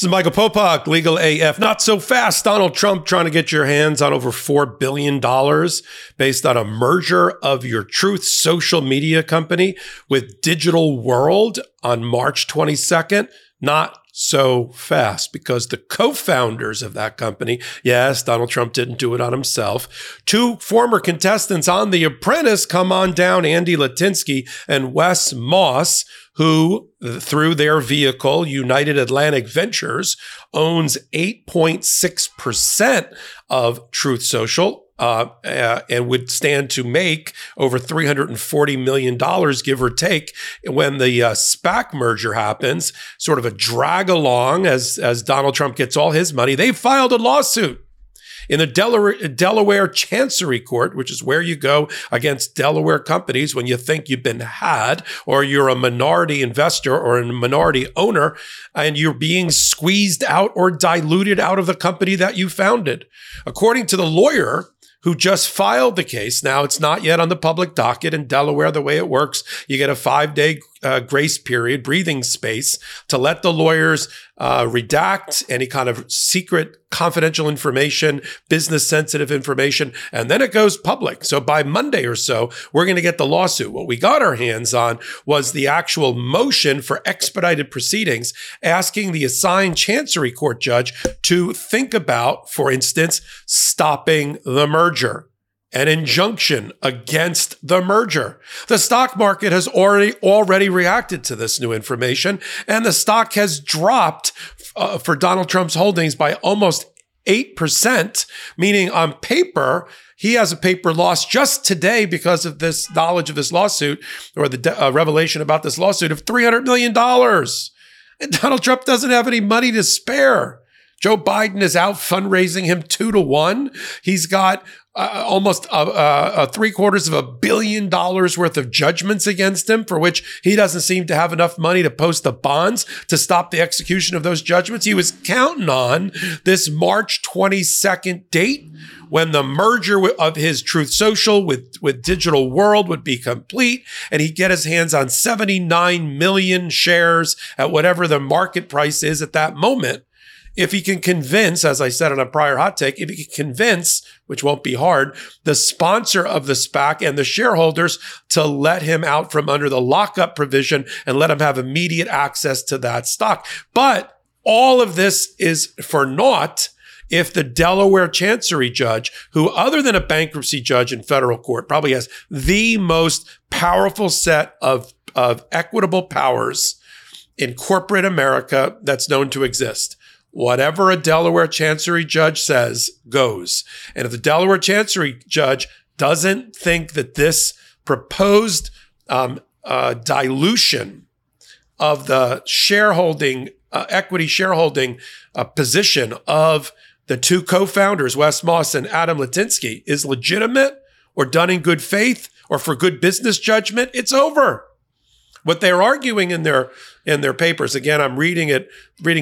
This is Michael Popok, Legal AF. Not so fast. Donald Trump trying to get your hands on over $4 billion based on a merger of your Truth Social media company with Digital World on March 22nd. Not so fast, because the co-founders of that company, yes, Donald Trump didn't do it on himself, two former contestants on The Apprentice, come on down, Andy Litinsky and Wes Moss, who, through their vehicle, United Atlantic Ventures, owns 8.6% of Truth Social, and would stand to make over $340 million, give or take, when the SPAC merger happens, sort of a drag along as Donald Trump gets all his money. They filed a lawsuit in the Delaware Chancery Court, which is where you go against Delaware companies when you think you've been had, or you're a minority investor or a minority owner, and you're being squeezed out or diluted out of the company that you founded. According to the lawyer who just filed the case, now it's not yet on the public docket in Delaware. The way it works, you get a 5-day grace period, breathing space, to let the lawyers redact any kind of secret, confidential information, business-sensitive information, and then it goes public. So by Monday or so, we're going to get the lawsuit. What we got our hands on was the actual motion for expedited proceedings, asking the assigned Chancery Court judge to think about, for instance, stopping the merger, an injunction against the merger. The stock market has already reacted to this new information, and the stock has dropped for Donald Trump's holdings by almost 8%, meaning on paper, he has a paper loss just today because of this knowledge of this lawsuit, or the revelation about this lawsuit, of $300 million. And Donald Trump doesn't have any money to spare. Joe Biden is out fundraising him 2-to-1. He's got almost $750 million worth of judgments against him, for which he doesn't seem to have enough money to post the bonds to stop the execution of those judgments. He was counting on this March 22nd date, when the merger of his Truth Social with Digital World would be complete, and he'd get his hands on 79 million shares at whatever the market price is at that moment. If he can convince, as I said on a prior hot take, if he can convince, which won't be hard, the sponsor of the SPAC and the shareholders to let him out from under the lockup provision and let him have immediate access to that stock. But all of this is for naught if the Delaware Chancery judge, who, other than a bankruptcy judge in federal court, probably has the most powerful set of equitable powers in corporate America that's known to exist. Whatever a Delaware Chancery judge says goes. And if the Delaware Chancery judge doesn't think that this proposed dilution of the shareholding, equity shareholding position of the two co-founders, Wes Moss and Adam Litinsky, is legitimate or done in good faith or for good business judgment, it's over. What they're arguing in their papers, again, I'm reading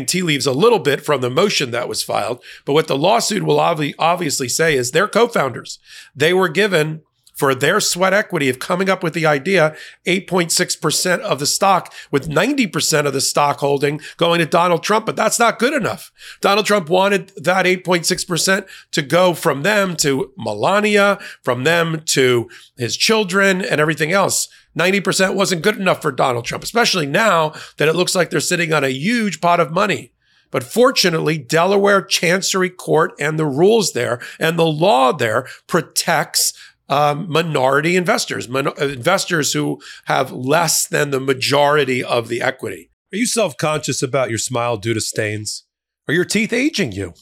tea leaves a little bit from the motion that was filed, but what the lawsuit will obviously say is their co-founders, they were given, for their sweat equity of coming up with the idea, 8.6% of the stock, with 90% of the stock holding going to Donald Trump, but that's not good enough. Donald Trump wanted that 8.6% to go from them to Melania, from them to his children and everything else. 90% wasn't good enough for Donald Trump, especially now that it looks like they're sitting on a huge pot of money. But fortunately, Delaware Chancery Court and the rules there and the law there protects minority investors, investors who have less than the majority of the equity. Are you self-conscious about your smile due to stains? Are your teeth aging you?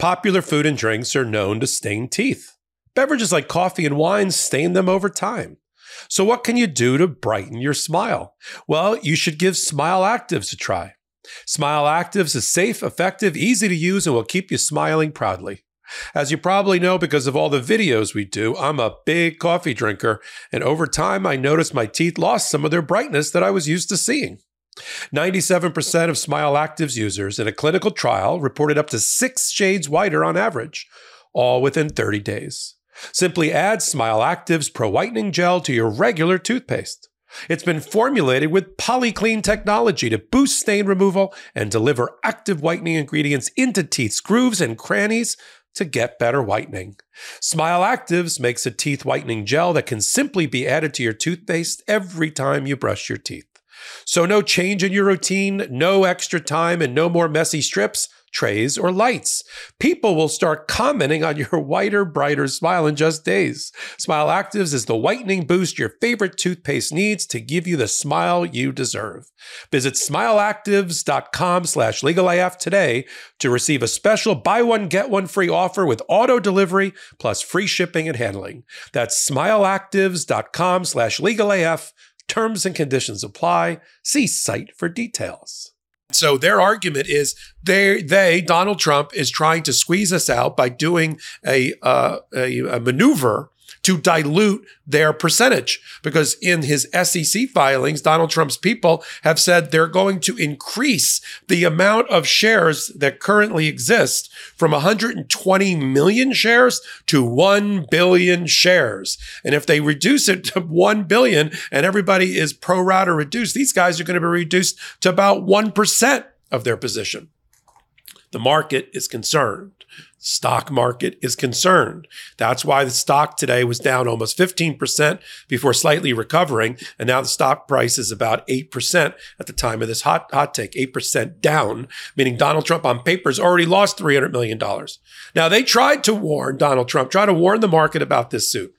Popular food and drinks are known to stain teeth. Beverages like coffee and wine stain them over time. So what can you do to brighten your smile? Well, you should give Smile Actives a try. Smile Actives is safe, effective, easy to use, and will keep you smiling proudly. As you probably know because of all the videos we do, I'm a big coffee drinker, and over time I noticed my teeth lost some of their brightness that I was used to seeing. 97% of Smile Actives users in a clinical trial reported up to 6 shades whiter on average, all within 30 days. Simply add Smile Actives Pro Whitening Gel to your regular toothpaste. It's been formulated with PolyClean technology to boost stain removal and deliver active whitening ingredients into teeth's grooves and crannies to get better whitening. Smile Actives makes a teeth whitening gel that can simply be added to your toothpaste every time you brush your teeth. So no change in your routine, no extra time, and no more messy strips, trays, or lights. People will start commenting on your whiter, brighter smile in just days. Smile Actives is the whitening boost your favorite toothpaste needs to give you the smile you deserve. Visit smileactives.com/legalaf today to receive a special buy one, get one free offer with auto delivery plus free shipping and handling. That's smileactives.com/legalaf. Terms and conditions apply. See site for details. So their argument is Donald Trump, is trying to squeeze us out by doing a maneuver to dilute their percentage. Because in his SEC filings, Donald Trump's people have said they're going to increase the amount of shares that currently exist from 120 million shares to 1 billion shares. And if they reduce it to 1 billion and everybody is pro rata reduced, these guys are going to be reduced to about 1% of their position. The market is concerned. Stock market is concerned. That's why the stock today was down almost 15% before slightly recovering. And now the stock price is about 8% at the time of this hot take, 8% down, meaning Donald Trump on paper has already lost $300 million. Now, they tried to warn the market about this suit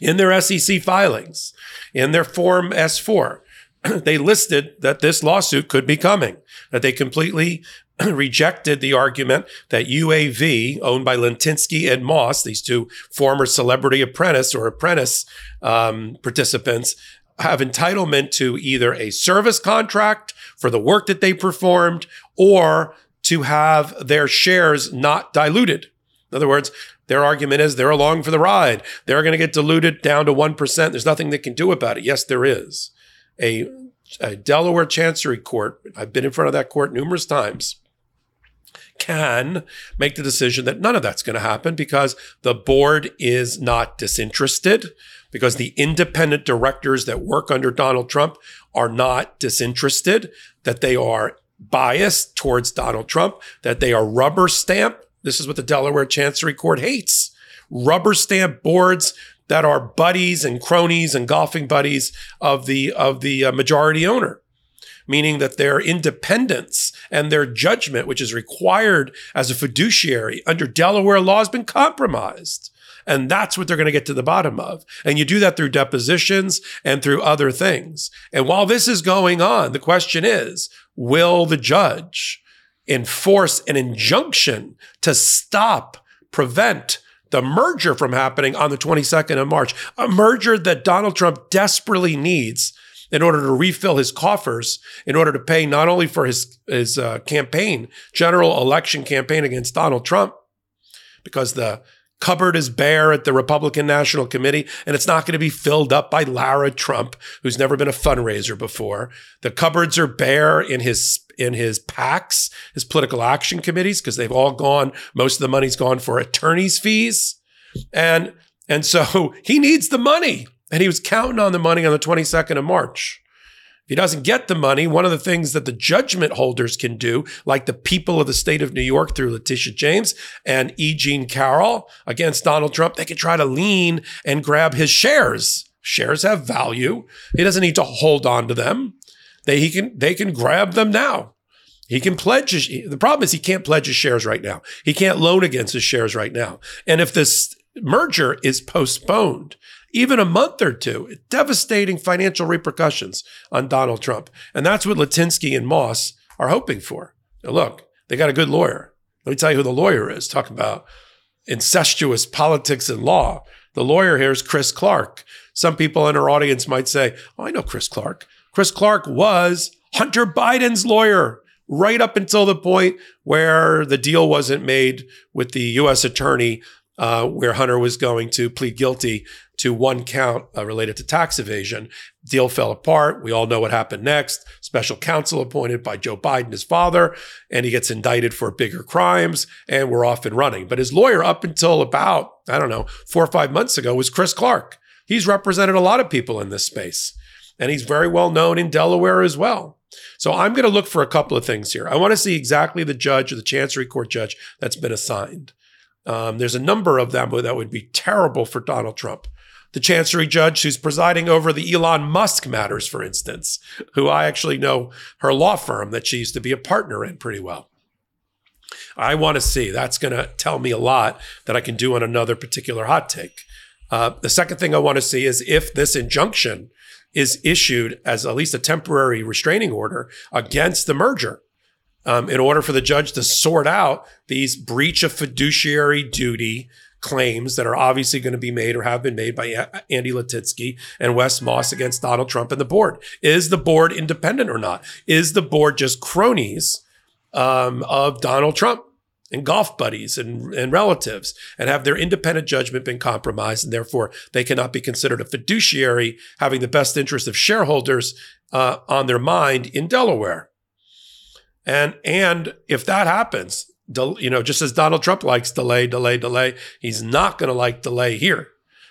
in their SEC filings, in their Form S-4. They listed that this lawsuit could be coming, that they completely rejected the argument that UAV, owned by Litinsky and Moss, these two former celebrity apprentice participants, have entitlement to either a service contract for the work that they performed or to have their shares not diluted. In other words, their argument is they're along for the ride. They're going to get diluted down to 1%. There's nothing they can do about it. Yes, there is. A Delaware Chancery Court, I've been in front of that court numerous times, can make the decision that none of that's going to happen because the board is not disinterested, because the independent directors that work under Donald Trump are not disinterested, that they are biased towards Donald Trump, that they are rubber stamp. This is what the Delaware Chancery Court hates. Rubber stamp boards that are buddies and cronies and golfing buddies of the majority owner, meaning that their independence and their judgment, which is required as a fiduciary under Delaware law, has been compromised. And that's what they're going to get to the bottom of. And you do that through depositions and through other things. And while this is going on, the question is, will the judge enforce an injunction to stop, prevent the merger from happening on the 22nd of March, a merger that Donald Trump desperately needs in order to refill his coffers, in order to pay not only for his campaign, general election campaign against Donald Trump, because the cupboard is bare at the Republican National Committee, and it's not going to be filled up by Lara Trump, who's never been a fundraiser before. The cupboards are bare in his PACs, his political action committees, because they've all gone, most of the money's gone for attorney's fees. And so he needs the money. And he was counting on the money on the 22nd of March. If he doesn't get the money, one of the things that the judgment holders can do, like the people of the state of New York through Letitia James and E. Jean Carroll against Donald Trump, they could try to lean and grab his shares. Shares have value. He doesn't need to hold on to them. They can grab them now. He can pledge his, the problem is he can't pledge his shares right now. He can't loan against his shares right now. And if this merger is postponed, even a month or two, devastating financial repercussions on Donald Trump. And that's what Litinsky and Moss are hoping for. Now look, they got a good lawyer. Let me tell you who the lawyer is. Talking about incestuous politics and law. The lawyer here is Chris Clark. Some people in our audience might say, oh, I know Chris Clark. Chris Clark was Hunter Biden's lawyer right up until the point where the deal wasn't made with the U.S. attorney, where Hunter was going to plead guilty to one count related to tax evasion. Deal fell apart. We all know what happened next. Special counsel appointed by Joe Biden, his father, and he gets indicted for bigger crimes, and we're off and running. But his lawyer up until about, 4 or 5 months ago was Chris Clark. He's represented a lot of people in this space. and he's very well known in Delaware as well. So I'm going to look for a couple of things here. I want to see exactly the judge or the Chancery Court judge that's been assigned. There's a number of them that would be terrible for Donald Trump. The Chancery judge who's presiding over the Elon Musk matters, for instance, who I actually know her law firm that she used to be a partner in pretty well. I want to see. That's going to tell me a lot that I can do on another particular hot take. The second thing I want to see is if this injunction is issued as at least a temporary restraining order against the merger, in order for the judge to sort out these breach of fiduciary duty claims that are obviously going to be made or have been made by Andy Litinsky and Wes Moss against Donald Trump and the board. Is the board independent or not? Is the board just cronies of Donald Trump and golf buddies and relatives, and have their independent judgment been compromised, and therefore they cannot be considered a fiduciary having the best interest of shareholders on their mind in Delaware? And if that happens, just as Donald Trump likes delay, he's not going to like delay here,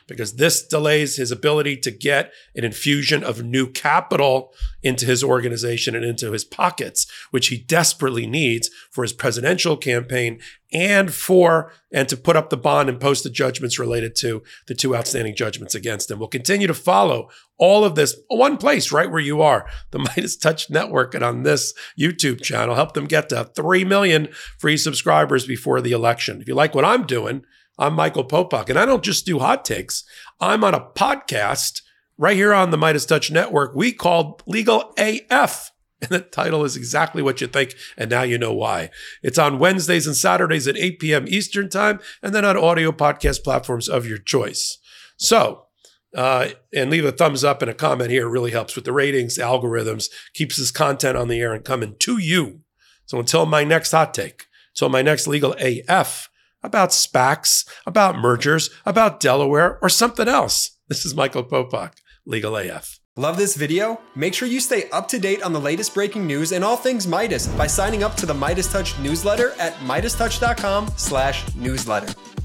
because this delays his ability to get an infusion of new capital into his organization and into his pockets, which he desperately needs for his presidential campaign and to put up the bond and post the judgments related to the two outstanding judgments against him. We'll continue to follow all of this one place right where you are, the Midas Touch Network, and on this YouTube channel. Help them get to 3 million free subscribers before the election. If you like what I'm doing, I'm Michael Popok, and I don't just do hot takes. I'm on a podcast right here on the Midas Touch Network we called Legal AF, and the title is exactly what you think, and now you know why. It's on Wednesdays and Saturdays at 8 p.m. Eastern Time, and then on audio podcast platforms of your choice. So, and leave a thumbs up and a comment here. It really helps with the ratings, algorithms, keeps this content on the air and coming to you. So until my next hot take, until my next Legal AF, about SPACs, about mergers, about Delaware, or something else. This is Michael Popok, Legal AF. Love this video? Make sure you stay up to date on the latest breaking news and all things Midas by signing up to the Midas Touch newsletter at MidasTouch.com/newsletter.